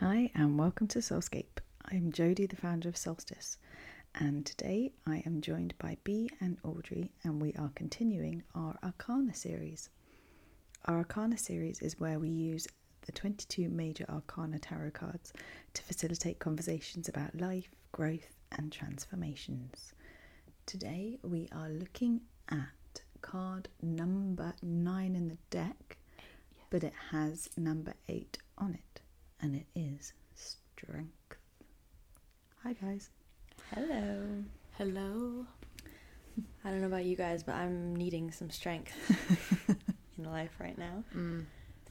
Hi and welcome to Soulscape. I'm Jodie, the founder of Solstice, and today I am joined by Bea and Audree, and we are continuing our Arcana series. Our Arcana series is where we use the 22 major Arcana tarot cards to facilitate conversations about life, growth and transformations. Today we are looking at card number 9 in the deck, but it has number 8 on it, and it is Strength. Hi guys. Hello. Hello. I don't know about you guys, but I'm needing some strength in life right now. Mm.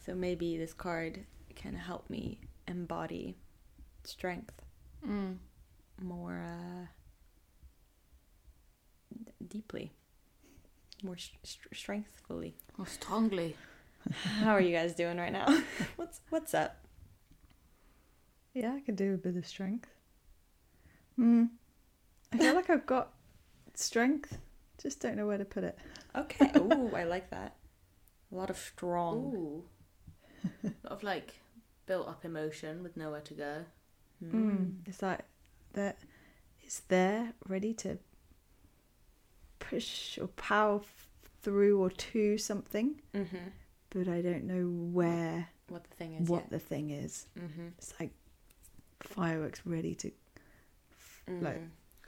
So maybe this card can help me embody strength more deeply, more strengthfully, more strongly. How are you guys doing right now? What's up? Yeah, I could do a bit of strength. I feel like I've got strength, just don't know where to put it. Okay. Ooh, I like that. A lot of strong. Ooh. A lot of like built up emotion with nowhere to go. It's like that. It's there, ready to push or power through or to something, but I don't know where. What the thing is? Mm-hmm. It's like fireworks ready to, like,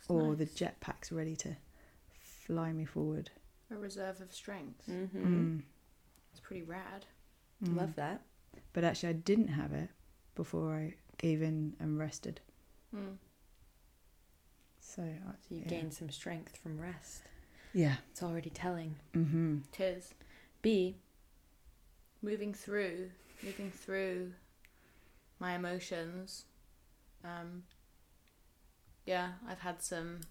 or the jetpack's ready to fly me forward. A reserve of strength. It's pretty rad. Love that. But actually, I didn't have it before I gave in and rested. So you gained some strength from rest. Yeah, it's already telling. Tis. B. Moving through my emotions. Yeah, I've had some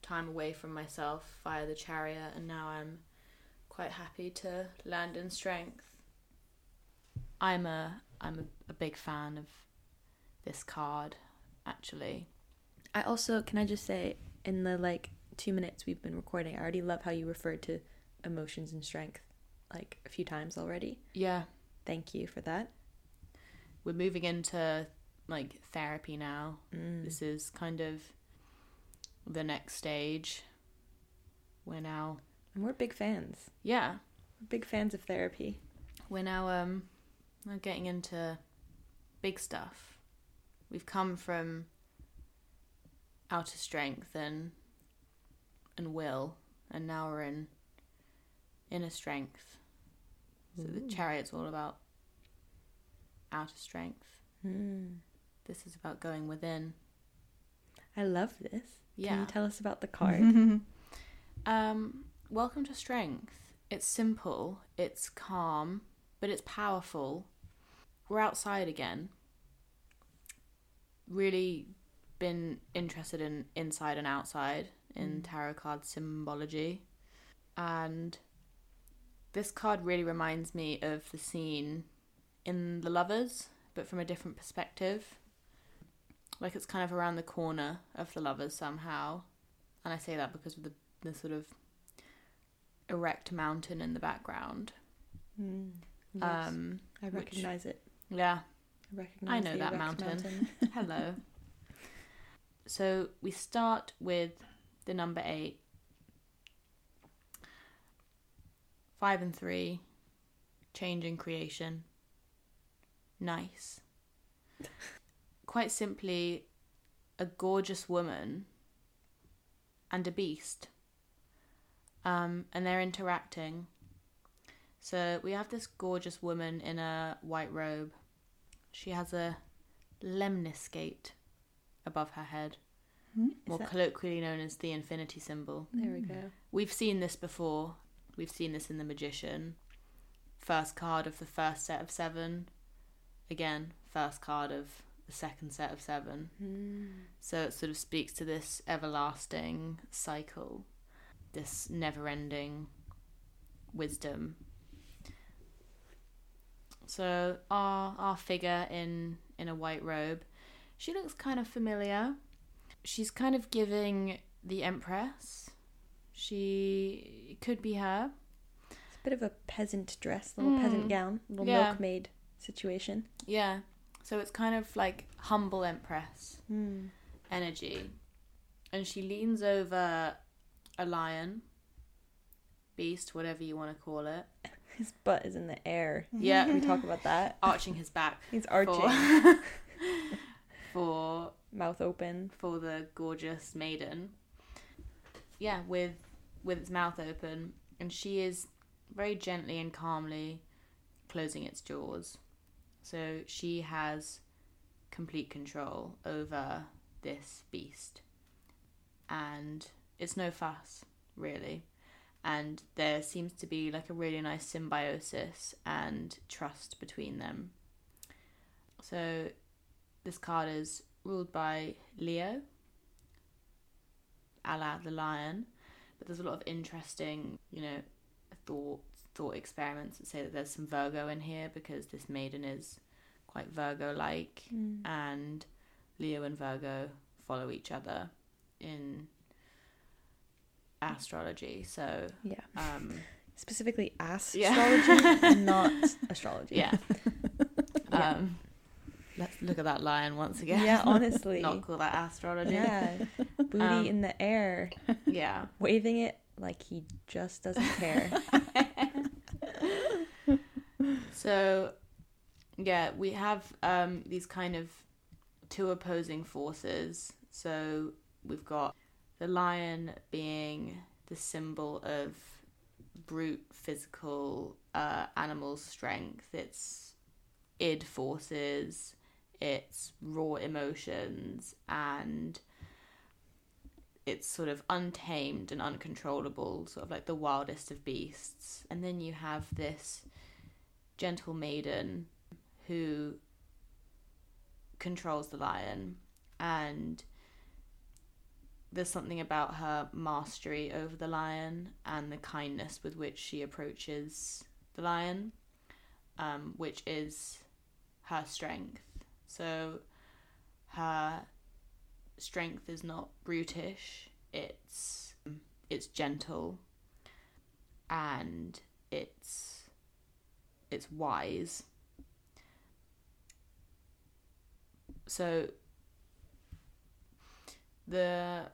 time away from myself via the chariot, and now I'm quite happy to land in strength. I'm a big fan of this card, actually. I also, can I just say, in the like 2 minutes we've been recording, I already love how you referred to emotions and strength like a few times already. Yeah. Thank you for that. We're moving into like therapy now. This is kind of the next stage. We're now... And we're big fans. Yeah. We're big fans of therapy. We're now getting into big stuff. We've come from outer strength and will, and now we're in inner strength. So the chariot's all about outer strength. This is about going within. I love this. Yeah. Can you tell us about the card? Welcome to Strength. It's simple, it's calm, but it's powerful. We're outside again. Really been interested in inside and outside in tarot card symbology, and this card really reminds me of the scene in The Lovers, but from a different perspective. Like it's kind of around the corner of The Lovers somehow, and I say that because of the sort of erect mountain in the background. Yes. I recognize it. Yeah, I know that mountain. Hello. So we start with the number 8. 5 and 3. Change in creation. Nice. Quite simply, a gorgeous woman and a beast. And they're interacting. So we have this gorgeous woman in a white robe. She has a lemniscate above her head. More colloquially known as the infinity symbol. There we go. We've seen this before. We've seen this in The Magician. First card of the first set of 7. Again, first card of the second set of 7. So it sort of speaks to this everlasting cycle, this never-ending wisdom. So our figure in a white robe, she looks kind of familiar. She's kind of giving the Empress. She could be her. It's a bit of a peasant dress, little peasant gown, little milkmaid situation. Yeah. So it's kind of like humble empress energy. And she leans over a lion, beast, whatever you want to call it. His butt is in the air. Yeah. Can we talk about that? Arching his back. He's arching. For mouth open. For the gorgeous maiden. Yeah, with its mouth open. And she is very gently and calmly closing its jaws. So she has complete control over this beast. And it's no fuss, really. And there seems to be like a really nice symbiosis and trust between them. So this card is ruled by Leo, a la the lion. But there's a lot of interesting, you know, thought experiments that say that there's some Virgo in here because this maiden is quite Virgo-like. And Leo and Virgo follow each other in astrology, so yeah, specifically astrology, not astrology. Yeah. Let's look at that lion once again. Yeah, honestly, not call that astrology. Yeah, booty in the air. Yeah, waving it like he just doesn't care. So, yeah, we have these kind of two opposing forces. So we've got the lion being the symbol of brute physical animal strength. It's id forces, it's raw emotions, and it's sort of untamed and uncontrollable, sort of like the wildest of beasts. And then you have this gentle maiden who controls the lion, and there's something about her mastery over the lion and the kindness with which she approaches the lion, which is her strength. So her strength is not brutish, it's gentle, and it's wise. So the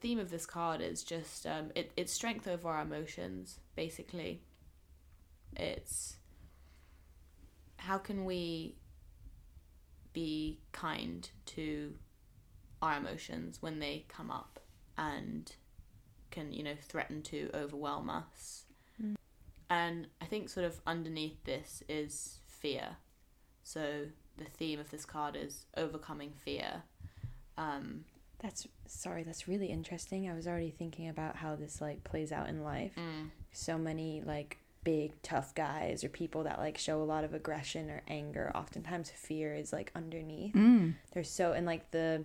theme of this card is just it's strength over our emotions, basically. It's how can we be kind to our emotions when they come up and can, you know, threaten to overwhelm us. And I think sort of underneath this is fear. So the theme of this card is overcoming fear. That's really interesting. I was already thinking about how this like plays out in life. So many like big tough guys or people that like show a lot of aggression or anger, oftentimes fear is like underneath. They're so, and like the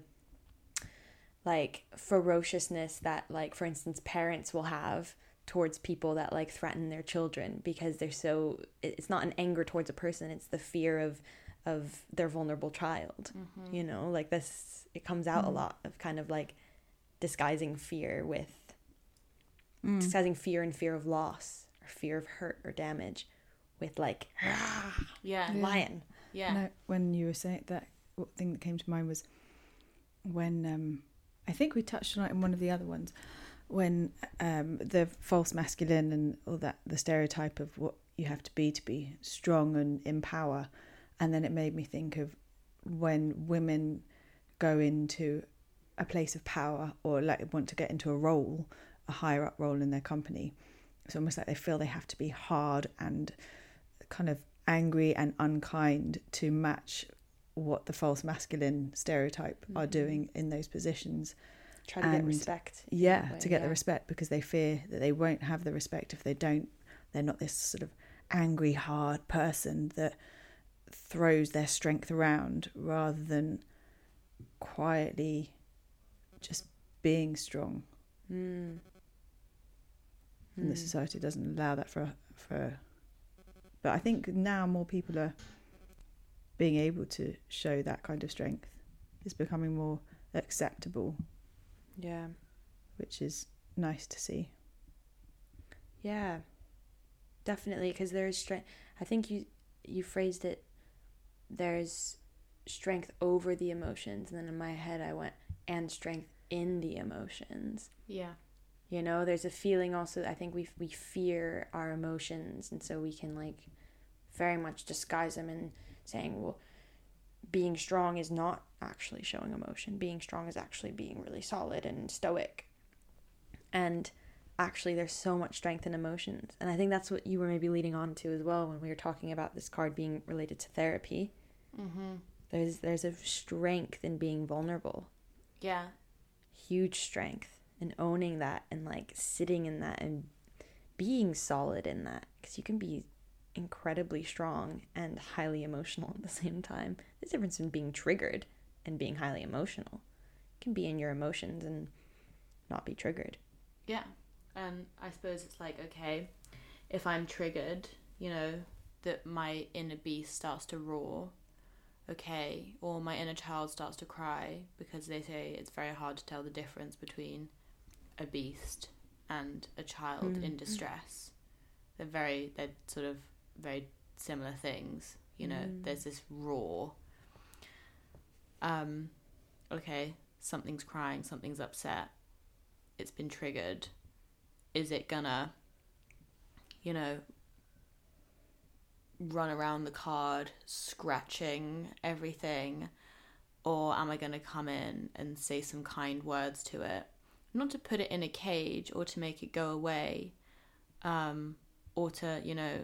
like ferociousness that like, for instance, parents will have towards people that like threaten their children, because they're so, it's not an anger towards a person, it's the fear of their vulnerable child. You know, like this, it comes out a lot of kind of like disguising fear with disguising fear and fear of loss or fear of hurt or damage with like lion. Now, when you were saying that, what thing that came to mind was when I think we touched on it in one of the other ones, when the false masculine and all that, the stereotype of what you have to be strong and in power. And then it made me think of when women go into a place of power or like want to get into a role, a higher up role in their company. It's almost like they feel they have to be hard and kind of angry and unkind to match what the false masculine stereotype are doing in those positions. Try to get respect. Yeah, way, to get the respect, because they fear that they won't have the respect if they don't. They're not this sort of angry, hard person that throws their strength around, rather than quietly just being strong. And the society doesn't allow that for. But I think now more people are being able to show that kind of strength. It's becoming more acceptable. Yeah. Which is nice to see. Yeah. Definitely, because there is strength. I think you you phrased it, there's strength over the emotions, and then in my head I went, and strength in the emotions. Yeah. You know, there's a feeling also, I think we fear our emotions, and so we can like very much disguise them in saying, well, being strong is not actually showing emotion. Being strong is actually being really solid and stoic. And actually there's so much strength in emotions. And I think that's what you were maybe leading on to as well when we were talking about this card being related to therapy. Mm-hmm. There's a strength in being vulnerable. Yeah. Huge strength. And owning that and like sitting in that and being solid in that, because you can be incredibly strong and highly emotional at the same time. There's a difference in being triggered and being highly emotional. You can be in your emotions and not be triggered. Yeah. I suppose it's like, okay, if I'm triggered, you know, that my inner beast starts to roar, okay, or my inner child starts to cry, because they say it's very hard to tell the difference between a beast and a child in distress. They're sort of very similar things, you know. There's this roar. Okay, something's crying, something's upset, it's been triggered. Is it gonna, you know, run around the card scratching everything, or am I gonna come in and say some kind words to it, not to put it in a cage or to make it go away, or to, you know,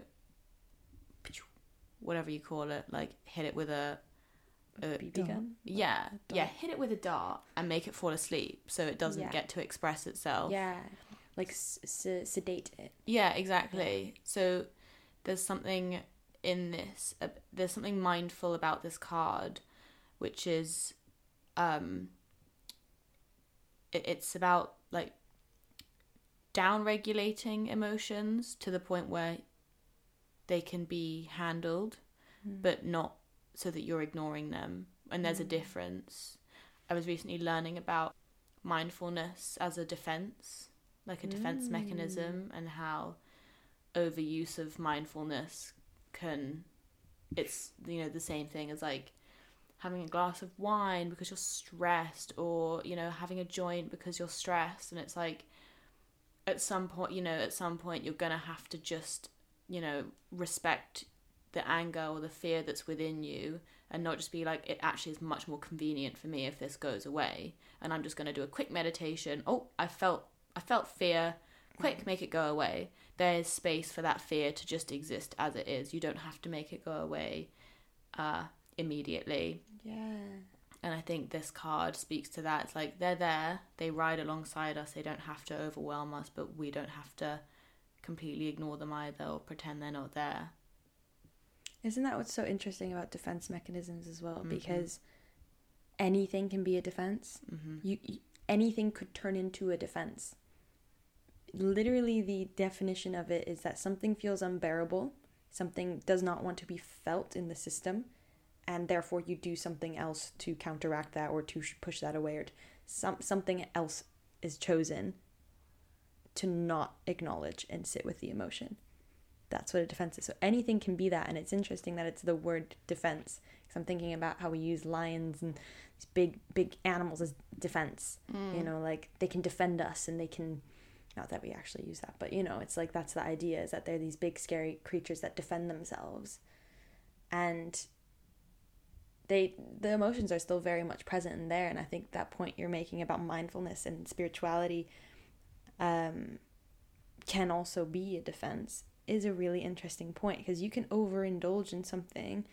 whatever you call it, like hit it with a BB gun. Yeah, yeah, hit it with a dart and make it fall asleep so it doesn't get to express itself. Yeah, like sedate it. Yeah, exactly. Yeah. So there's something in this, there's something mindful about this card, which is, it's about like down-regulating emotions to the point where they can be handled, but not so that you're ignoring them. And there's a difference. I was recently learning about mindfulness as a defense, like a defense mechanism, and how overuse of mindfulness can, it's, you know, the same thing as like having a glass of wine because you're stressed, or, you know, having a joint because you're stressed. And it's like at some point you're gonna have to just, you know, respect the anger or the fear that's within you, and not just be like, it actually is much more convenient for me if this goes away, and I'm just gonna do a quick meditation. Oh, I felt fear, quick, make it go away. There's space for that fear to just exist as it is. You don't have to make it go away immediately. Yeah. And I think this card speaks to that. It's like, they're there, they ride alongside us, they don't have to overwhelm us, but we don't have to completely ignore them either, or pretend they're not there. Isn't that what's so interesting about defense mechanisms as well? Mm-hmm. Because anything can be a defense. Mm-hmm. You anything could turn into a defense. Literally, the definition of it is that something feels unbearable, something does not want to be felt in the system, and therefore you do something else to counteract that, or to push that away, or something else is chosen to not acknowledge and sit with the emotion. That's what a defense is. So anything can be that, and it's interesting that it's the word defense, because I'm thinking about how we use lions and these big animals as defense. You know, like they can defend us, and they can, not that we actually use that, but, you know, it's like that's the idea, is that they're these big scary creatures that defend themselves, and the emotions are still very much present in there. And I think that point you're making about mindfulness and spirituality can also be a defense is a really interesting point, because you can overindulge in something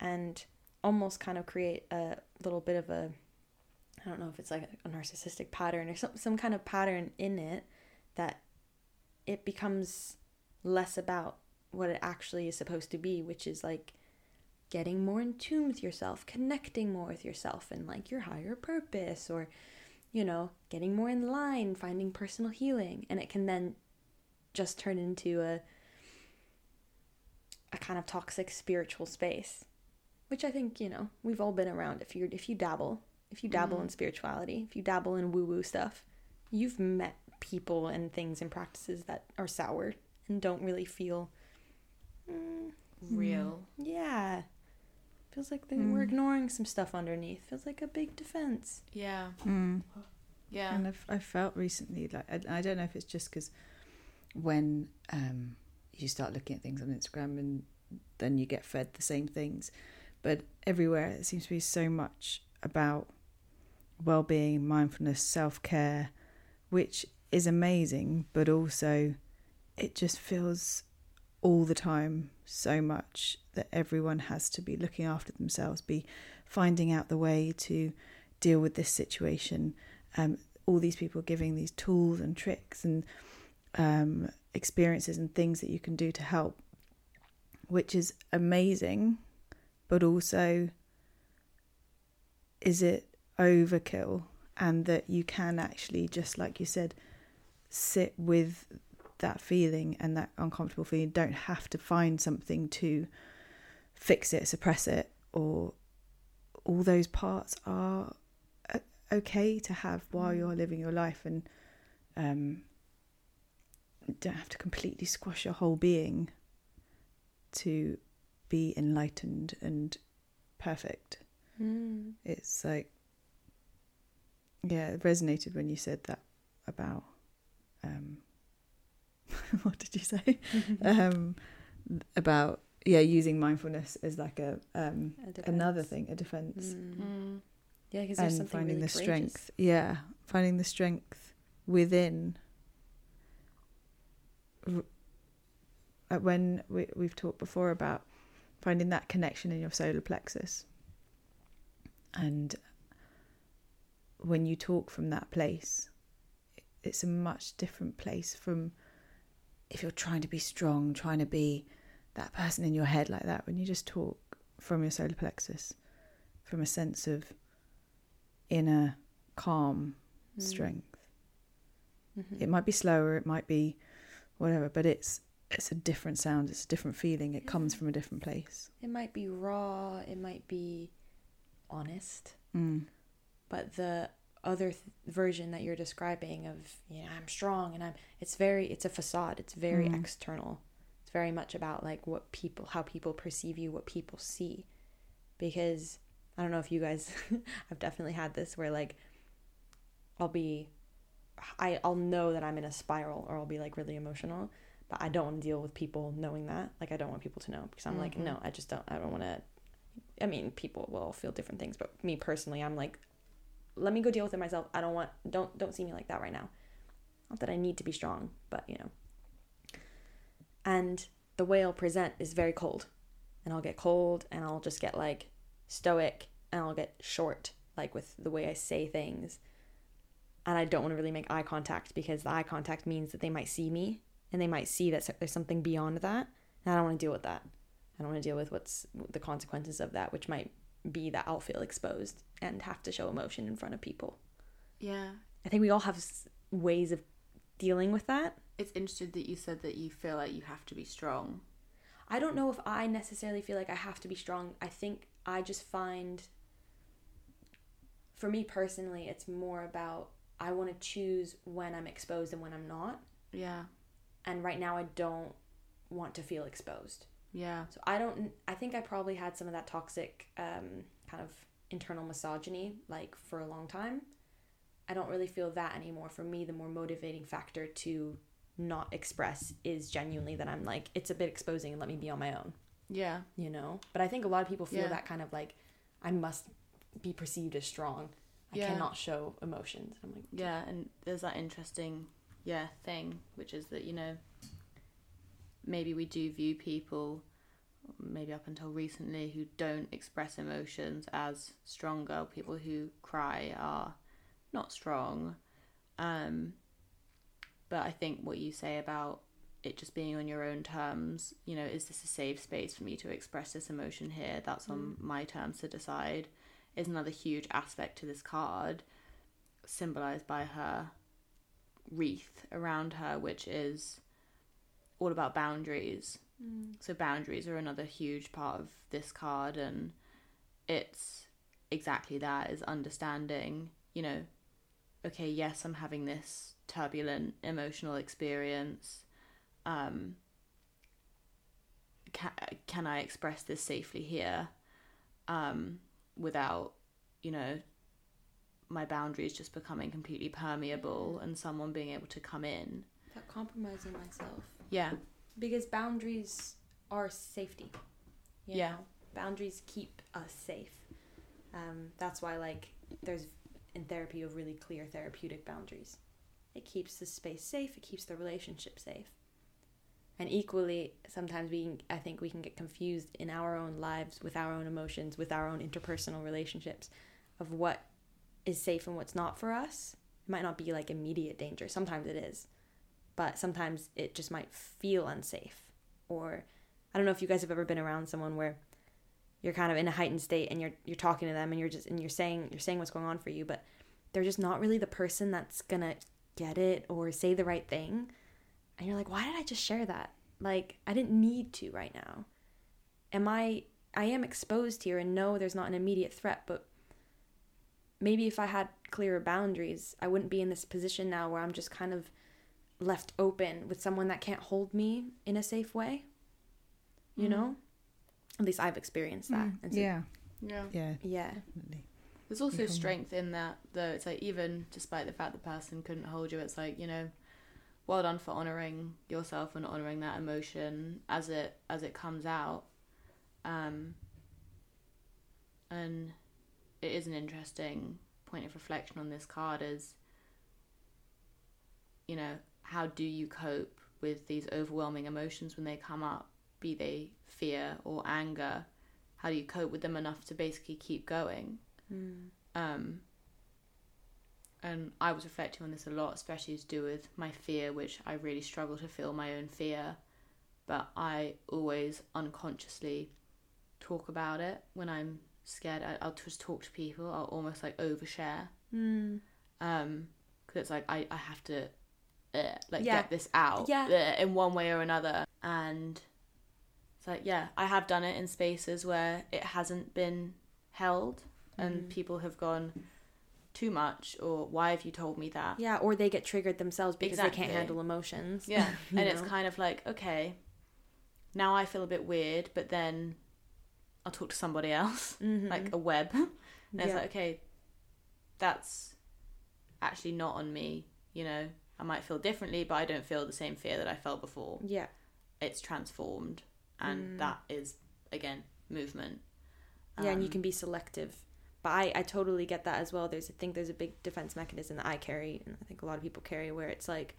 and almost kind of create a little bit of a, I don't know if it's like a narcissistic pattern or some kind of pattern in it, that it becomes less about what it actually is supposed to be, which is like getting more in tune with yourself, connecting more with yourself and like your higher purpose, or, you know, getting more in line, finding personal healing. And it can then just turn into a kind of toxic spiritual space, which I think, you know, we've all been around. If you dabble in spirituality, if you dabble in woo-woo stuff, you've met people and things and practices that are sour and don't really feel real. Yeah. Feels like we're ignoring some stuff underneath. Feels like a big defense. Yeah. Mm. Yeah. And I felt recently, like, I don't know if it's just because when you start looking at things on Instagram and then you get fed the same things, but everywhere it seems to be so much about well-being, mindfulness, self-care, which is amazing, but also it just feels all the time so much that everyone has to be looking after themselves, be finding out the way to deal with this situation. All these people giving these tools and tricks and experiences and things that you can do to help, which is amazing, but also is it overkill? And that you can actually, just like you said, sit with that feeling and that uncomfortable feeling. Don't have to find something to fix it, suppress it, or all those parts are okay to have while you're living your life, and don't have to completely squash your whole being to be enlightened and perfect. It's like, yeah, it resonated when you said that about what did you say? About, yeah, using mindfulness as like a another thing, a defense. Yeah, because there's something finding really the courageous strength. Yeah, finding the strength within. When we've talked before about finding that connection in your solar plexus, and when you talk from that place, it's a much different place from if you're trying to be strong, trying to be that person in your head like that. When you just talk from your solar plexus, from a sense of inner calm, strength, it might be slower, it might be whatever, but it's a different sound, it's a different feeling, it comes from a different place. It might be raw, it might be honest, but the other version that you're describing of, you know, I'm strong and it's a facade, it's very external, it's very much about like how people perceive you, what people see. Because I don't know if you guys I've definitely had this where like I'll know that I'm in a spiral, or I'll be like really emotional, but I don't want to deal with people knowing that. Like, I don't want people to know, because I'm like, no, I just don't. I don't want to. I mean, people will feel different things, but me personally, I'm like, let me go deal with it myself. I don't want. Don't see me like that right now. Not that I need to be strong, but you know. And the way I'll present is very cold, and I'll get cold, and I'll just get like stoic, and I'll get short, like with the way I say things. And I don't want to really make eye contact, because the eye contact means that they might see me. And they might see that there's something beyond that. And I don't want to deal with that. I don't want to deal with what's the consequences of that, which might be that I'll feel exposed and have to show emotion in front of people. Yeah. I think we all have ways of dealing with that. It's interesting that you said that you feel like you have to be strong. I don't know if I necessarily feel like I have to be strong. I think I just find, for me personally, it's more about I want to choose when I'm exposed and when I'm not. Yeah. And right now I don't want to feel exposed. Yeah. So I think I probably had some of that toxic kind of internal misogyny, like, for a long time. I don't really feel that anymore. For me, the more motivating factor to not express is genuinely that I'm like, it's a bit exposing and let me be on my own. Yeah. You know? But I think a lot of people feel that kind of like, I must be perceived as strong. I cannot show emotions. I'm like... Yeah, and there's that interesting... yeah thing, which is that, you know, maybe we do view people, maybe up until recently, who don't express emotions as stronger. People who cry are not strong, but I think what you say about it just being on your own terms, you know, is this a safe space for me to express this emotion here, that's on my terms to decide, is another huge aspect to this card, symbolized by her wreath around her, which is all about boundaries. So boundaries are another huge part of this card, and it's exactly that, is understanding, you know, okay, yes, I'm having this turbulent emotional experience, can I express this safely here without, you know, my boundaries just becoming completely permeable and someone being able to come in. Without compromising myself. Yeah. Because boundaries are safety. You know? Yeah. Boundaries keep us safe. That's why, like, there's in therapy you have really clear therapeutic boundaries. It keeps the space safe. It keeps the relationship safe. And equally, sometimes I think we can get confused in our own lives, with our own emotions, with our own interpersonal relationships, of what is safe and what's not for us. It might not be like immediate danger. Sometimes it is, but sometimes it just might feel unsafe. Or I don't know if you guys have ever been around someone where you're kind of in a heightened state and you're talking to them and you're saying what's going on for you, but they're just not really the person that's gonna get it or say the right thing. And you're like, why did I just share that? Like, I didn't need to right now. I am exposed here, and no, there's not an immediate threat, but maybe if I had clearer boundaries, I wouldn't be in this position now where I'm just kind of left open with someone that can't hold me in a safe way. You know? At least I've experienced that. And so, yeah. Definitely. There's also strength in that, though. It's like, even despite the fact the person couldn't hold you, it's like, you know, well done for honouring yourself and honouring that emotion as it comes out. And it is an interesting point of reflection on this card is, you know, how do you cope with these overwhelming emotions when they come up, be they fear or anger? How do you cope with them enough to basically keep going? And I was reflecting on this a lot, especially to do with my fear, which I really struggle to feel my own fear. But I always unconsciously talk about it when I'm scared. I'll just talk to people. I'll almost like overshare. Because it's like I have to get this out in one way or another. And it's like, yeah, I have done it in spaces where it hasn't been held and people have gone... too much, or why have you told me that? Yeah, or they get triggered themselves because they can't handle emotions. Yeah, and it's kind of like, okay, now I feel a bit weird, but then I'll talk to somebody else, like a web. And it's like, okay, that's actually not on me, you know? I might feel differently, but I don't feel the same fear that I felt before. Yeah. It's transformed, and that is, again, movement. And you can be selective. But I totally get that as well. I think there's a big defense mechanism that I carry, and I think a lot of people carry, where it's like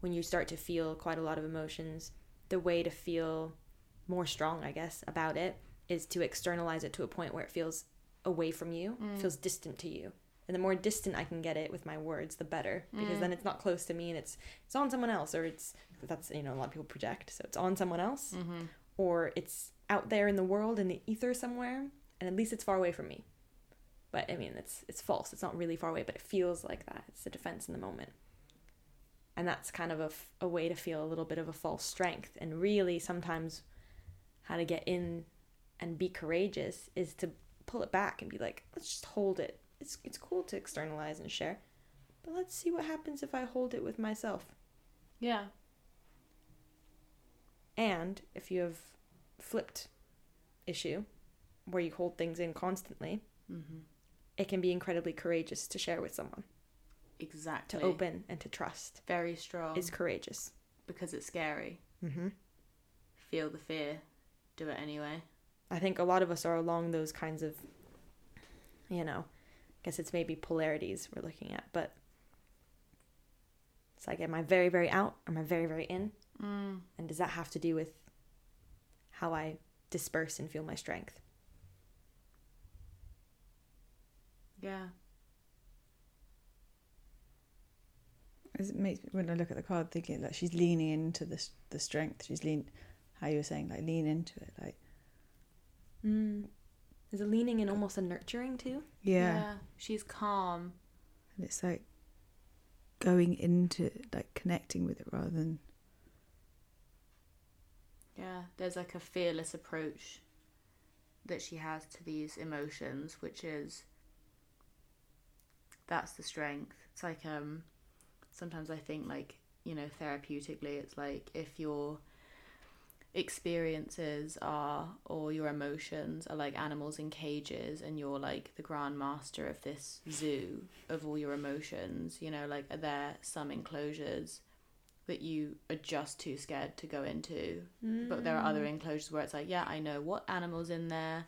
when you start to feel quite a lot of emotions, the way to feel more strong, I guess, about it is to externalize it to a point where it feels away from you, feels distant to you. And the more distant I can get it with my words, the better, because then it's not close to me and it's on someone else, or that's, you know, a lot of people project, so it's on someone else, or it's out there in the world, in the ether somewhere, and at least it's far away from me. But, I mean, it's false. It's not really far away, but it feels like that. It's the defense in the moment. And that's kind of a way to feel a little bit of a false strength. And really, sometimes how to get in and be courageous is to pull it back and be like, let's just hold it. It's cool to externalize and share, but let's see what happens if I hold it with myself. Yeah. And if you have flipped issue, where you hold things in constantly... it can be incredibly courageous to share with someone. Exactly. To open and to trust. Very strong. Is courageous. Because it's scary. Feel the fear. Do it anyway. I think a lot of us are along those kinds of, you know, I guess it's maybe polarities we're looking at, but it's like, am I very, very out? Am I very, very in? And does that have to do with how I disperse and feel my strength? Yeah. It makes me, when I look at the card, thinking like she's leaning into the strength. She's how you were saying, like lean into it, like. There's a leaning and almost a nurturing too. Yeah. She's calm. And it's like going into it, like connecting with it rather than. Yeah, there's like a fearless approach that she has to these emotions, which is. That's the strength. It's like sometimes I think, like, you know, therapeutically, it's like if you're experiences are, or your emotions are like animals in cages, and you're like the grand master of this zoo of all your emotions, you know, like, are there some enclosures that you are just too scared to go into, but there are other enclosures where it's like, yeah, I know what animal's in there,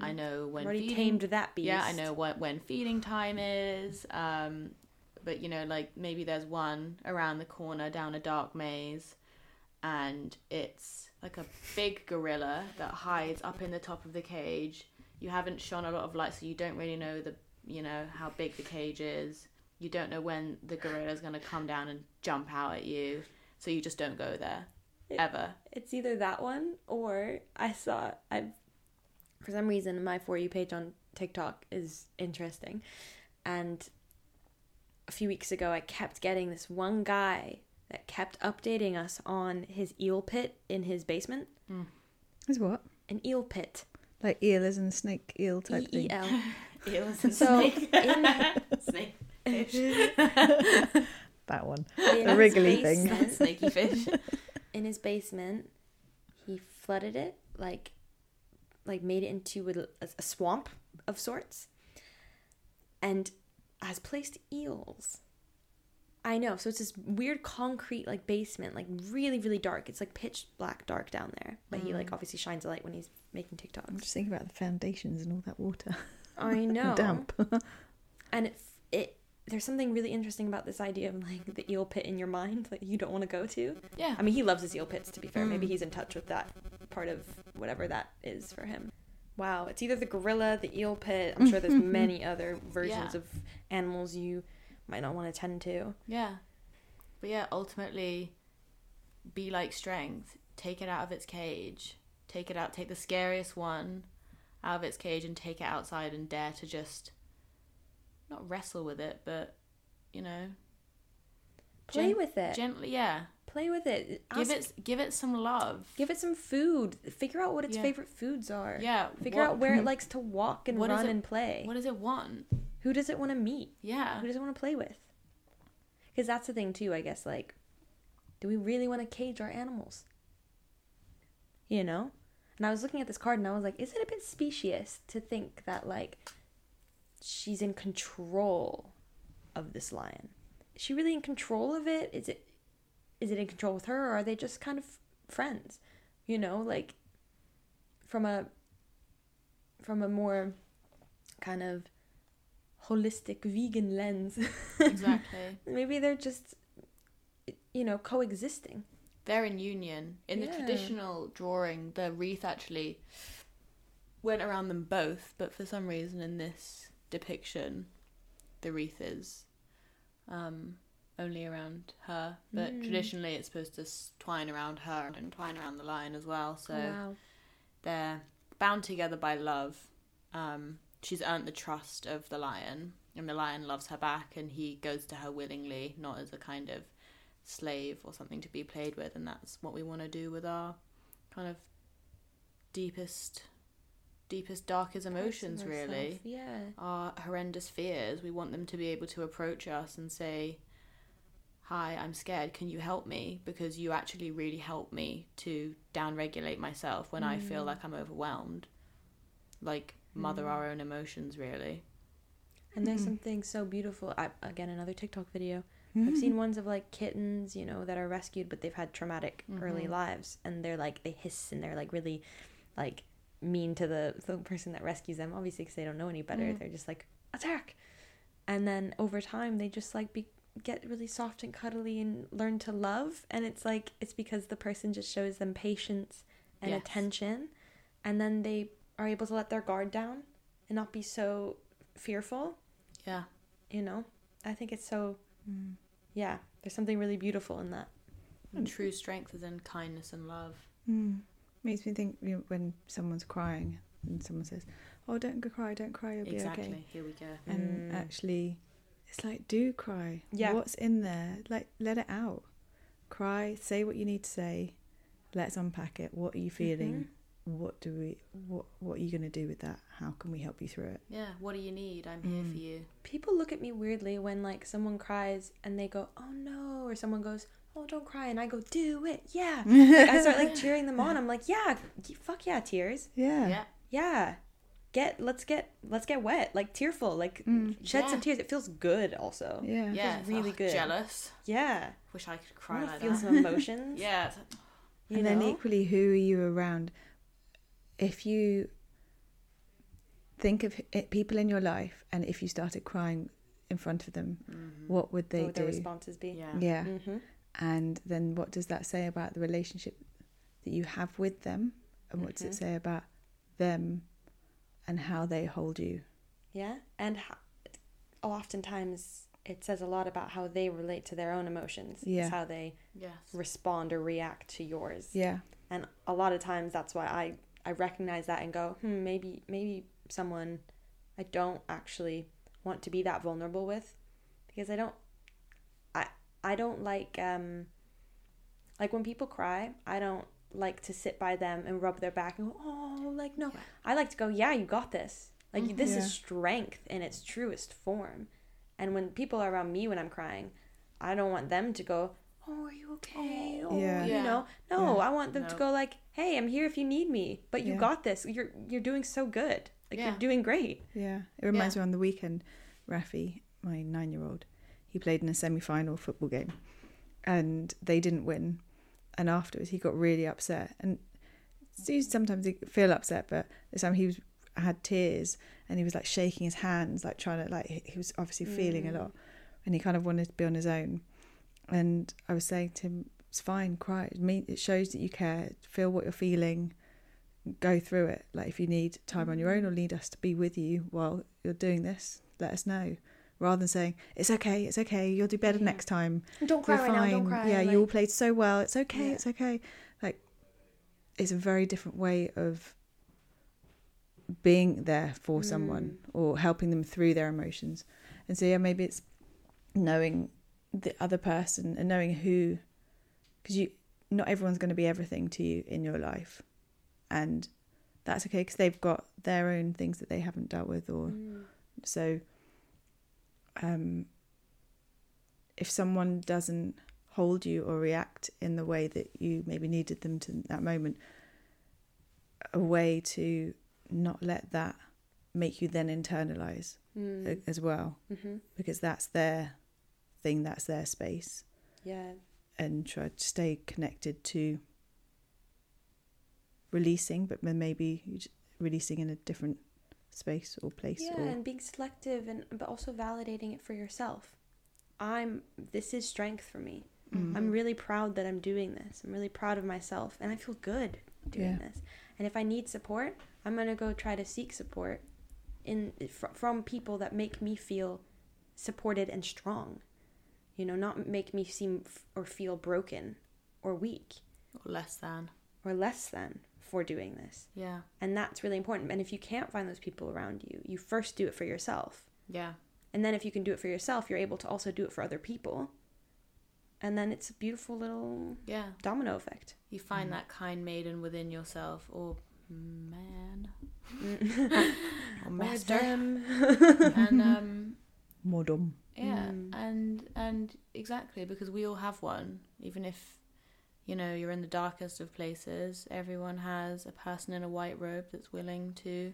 I know when already tamed that beast, yeah, I know what when feeding time is, but you know, like, maybe there's one around the corner down a dark maze, and it's like a big gorilla that hides up in the top of the cage. You haven't shone a lot of light, so you don't really know the, you know, how big the cage is. You don't know when the gorilla is going to come down and jump out at you, so you just don't go there ever. It's either that one, or for some reason my For You page on TikTok is interesting, and a few weeks ago I kept getting this one guy that kept updating us on his eel pit in his basement. His what? An eel pit. Like eel as in snake eel type E-E-L. Thing. Eel as in snake. Snake fish. That one. The wriggly thing. Snakey fish. In his basement, he flooded it, like made it into a swamp of sorts, and has placed eels. I know. So it's this weird concrete like basement, like really, really dark. It's like pitch black dark down there. But he like obviously shines a light when he's making TikToks. I'm just thinking about the foundations and all that water. I know. Damp. And it there's something really interesting about this idea of like the eel pit in your mind that you don't want to go to. Yeah. I mean, he loves his eel pits, to be fair. Maybe he's in touch with that part of whatever that is for him. Wow. It's either the gorilla, the eel pit. I'm sure there's many other versions of animals you might not want to tend to. Yeah. But yeah, ultimately, be like Strength. Take it out of its cage. Take the scariest one out of its cage and take it outside and dare to just, not wrestle with it, but, you know. Play with it. Gently, yeah. Play with it. Give it some love. Give it some food. Figure out what its favorite foods are. Yeah. Figure out where it likes to walk and run and play. What does it want? Who does it want to meet? Yeah. Who does it want to play with? Because that's the thing too, I guess. Like, do we really want to cage our animals? You know? And I was looking at this card and I was like, is it a bit specious to think that like she's in control of this lion? Is she really in control of it? Is it in control with her, or are they just kind of friends? You know, like from a more kind of holistic vegan lens. Exactly. Maybe they're just, you know, coexisting. They're in union. In the traditional drawing, the wreath actually went around them both, but for some reason in this depiction, the wreath is only around her. But traditionally it's supposed to twine around her and twine around the lion as well. So they're bound together by love. She's earned the trust of the lion, and the lion loves her back, and he goes to her willingly, not as a kind of slave or something to be played with. And that's what we want to do with our kind of deepest, darkest emotions, really. Yeah. Our horrendous fears. We want them to be able to approach us and say, hi, I'm scared, can you help me? Because you actually really help me to downregulate myself when I feel like I'm overwhelmed. Like, mother our own emotions, really. And there's something so beautiful. Again, another TikTok video. I've seen ones of like kittens, you know, that are rescued, but they've had traumatic early lives, and they're like, they hiss and they're like really like mean to the person that rescues them, obviously, because they don't know any better. They're just like, attack. And then over time they just like get really soft and cuddly and learn to love, and it's like, it's because the person just shows them patience and attention, and then they are able to let their guard down and not be so fearful. Yeah. You know? I think it's so... Yeah. There's something really beautiful in that. And true strength is in kindness and love. Makes me think, you know, when someone's crying and someone says, oh, don't cry, you'll be okay. Exactly. Here we go. And actually, it's like, do cry. Yeah. What's in there? Like, let it out. Cry. Say what you need to say. Let's unpack it. What are you feeling? What are you going to do with that? How can we help you through it? Yeah, what do you need? I'm here for you. People look at me weirdly when like someone cries and they go, oh no, or someone goes, oh, don't cry. And I go, do it. Yeah. Like, I start like cheering them on. I'm like, yeah, fuck yeah, tears. Yeah. Yeah. Yeah. Let's get wet, like tearful, like shed some tears. It feels good also. Yeah. Yeah. It feels really good. Jealous. Yeah. Wish I could cry like that. Feel some emotions. Yeah. You and know? Then equally, who are you around? If you think of it, people in your life, and if you started crying in front of them, what would they do? What would their responses be? Yeah. Yeah. Mm-hmm. And then what does that say about the relationship that you have with them? And what does it say about them and how they hold you? Yeah. And oftentimes it says a lot about how they relate to their own emotions. Yeah. It's how they respond or react to yours. Yeah. And a lot of times that's why I recognize that and go, maybe someone I don't actually want to be that vulnerable with, because I don't like when people cry, I don't like to sit by them and rub their back and go, oh, like, no. Yeah. I like to go, yeah, you got this. Like, this is strength in its truest form. And when people are around me when I'm crying, I don't want them to go, oh, are you okay? Oh, you know? No, I want them to go like, hey, I'm here if you need me, but you got this. You're doing so good. Like, you're doing great. Yeah. It reminds me on the weekend, Rafi, my 9-year-old, he played in a semi-final football game and they didn't win. And afterwards he got really upset. And sometimes he feel upset, but this time he had tears and he was like shaking his hands, like trying to, like, he was obviously feeling a lot and he kind of wanted to be on his own. And I was saying to him, it's fine, cry. It shows that you care. Feel what you're feeling. Go through it. Like, if you need time on your own or need us to be with you while you're doing this, let us know. Rather than saying, it's okay, you'll do better next time. Don't cry right now, don't cry. Yeah, like, you all played so well. It's okay, it's okay. Like, it's a very different way of being there for someone or helping them through their emotions. And so, yeah, maybe it's knowing the other person and knowing who, because not everyone's going to be everything to you in your life, and that's okay, because they've got their own things that they haven't dealt with, or so if someone doesn't hold you or react in the way that you maybe needed them to that moment, a way to not let that make you then internalize as well, because that's their thing, that's their space, and try to stay connected to releasing, but maybe releasing in a different space or place, and being selective, but also validating it for yourself. This is strength for me. I'm really proud that I'm doing this. I'm really proud of myself and I feel good doing this. And if I need support, I'm going to go try to seek support from people that make me feel supported and strong. You know, not make me seem or feel broken or weak. Or less than for doing this. Yeah. And that's really important. And if you can't find those people around you, you first do it for yourself. Yeah. And then if you can do it for yourself, you're able to also do it for other people. And then it's a beautiful little domino effect. You find that kind maiden within yourself, or man. Or master. And modum. Yeah, and exactly, because we all have one. Even if, you know, you're in the darkest of places, everyone has a person in a white robe that's willing to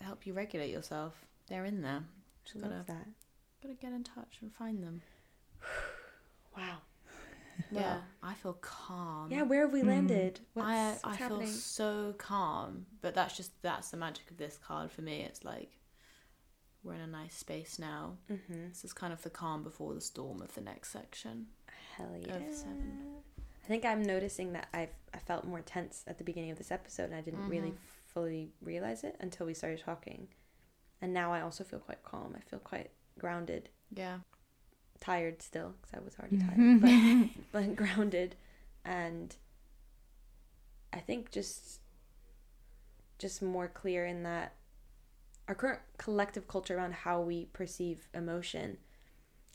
help you regulate yourself. They're in there. Just gotta get in touch and find them. Wow. Yeah, I feel calm. Yeah, where have we landed? What's happening? I feel so calm, but that's the magic of this card for me. It's like, we're in a nice space now. This is kind of the calm before the storm of the next section. Hell yeah. Of 7. I think I'm noticing that I felt more tense at the beginning of this episode, and I didn't really fully realize it until we started talking. And now I also feel quite calm. I feel quite grounded. Yeah. Tired still, because I was already tired. But grounded. And I think just more clear in that our current collective culture around how we perceive emotion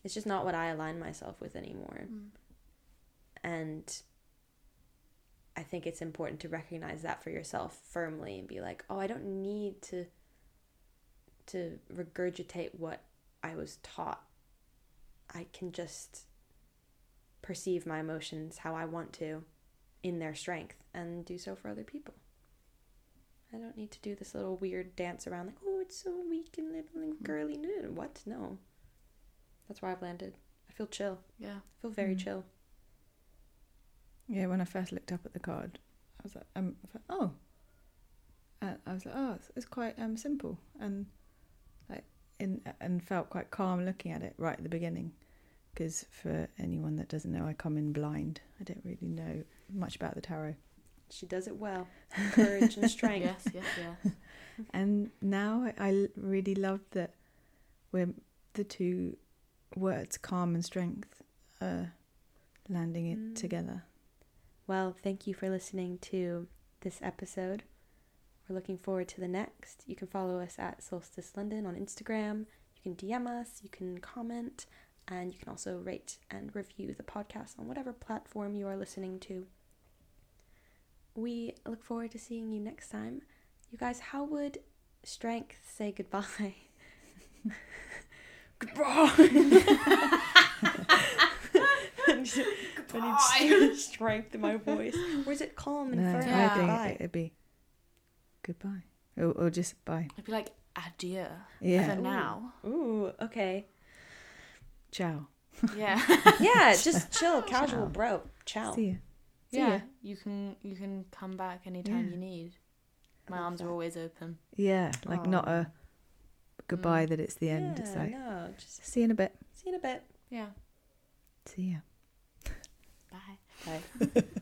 is just not what I align myself with anymore. And I think it's important to recognize that for yourself firmly and be like, oh, I don't need to regurgitate what I was taught. I can just perceive my emotions how I want to in their strength and do so for other people. I don't need to do this little weird dance around like, oh, it's so weak and little and girly. What? No. That's where I've landed. I feel chill. Yeah. I feel very chill. Yeah, when I first looked up at the card, I was like, oh. And I was like, oh, it's quite simple and like and felt quite calm looking at it right at the beginning. Because for anyone that doesn't know, I come in blind. I don't really know much about the tarot. She does it well. Courage and strength. Yes. And now I really love that we're the two words, calm and strength, landing it together. Well, thank you for listening to this episode. We're looking forward to the next. You can follow us at Solstice London on Instagram. You can DM us. You can comment. And you can also rate and review the podcast on whatever platform you are listening to. We look forward to seeing you next time. You guys, how would strength say goodbye? Goodbye! I need strength in my voice. Or is it calm and firm? Yeah. I think it'd be goodbye. Or just bye. It'd be like adieu. Yeah. For now. Ooh, okay. Ciao. Yeah. Yeah, just chill, casual, bro. Ciao. See ya. Yeah, you can come back anytime you need. My arms are always open. Yeah, like not a goodbye that it's the end. It's like, no, just see you in a bit. Yeah. See ya. Bye. Bye.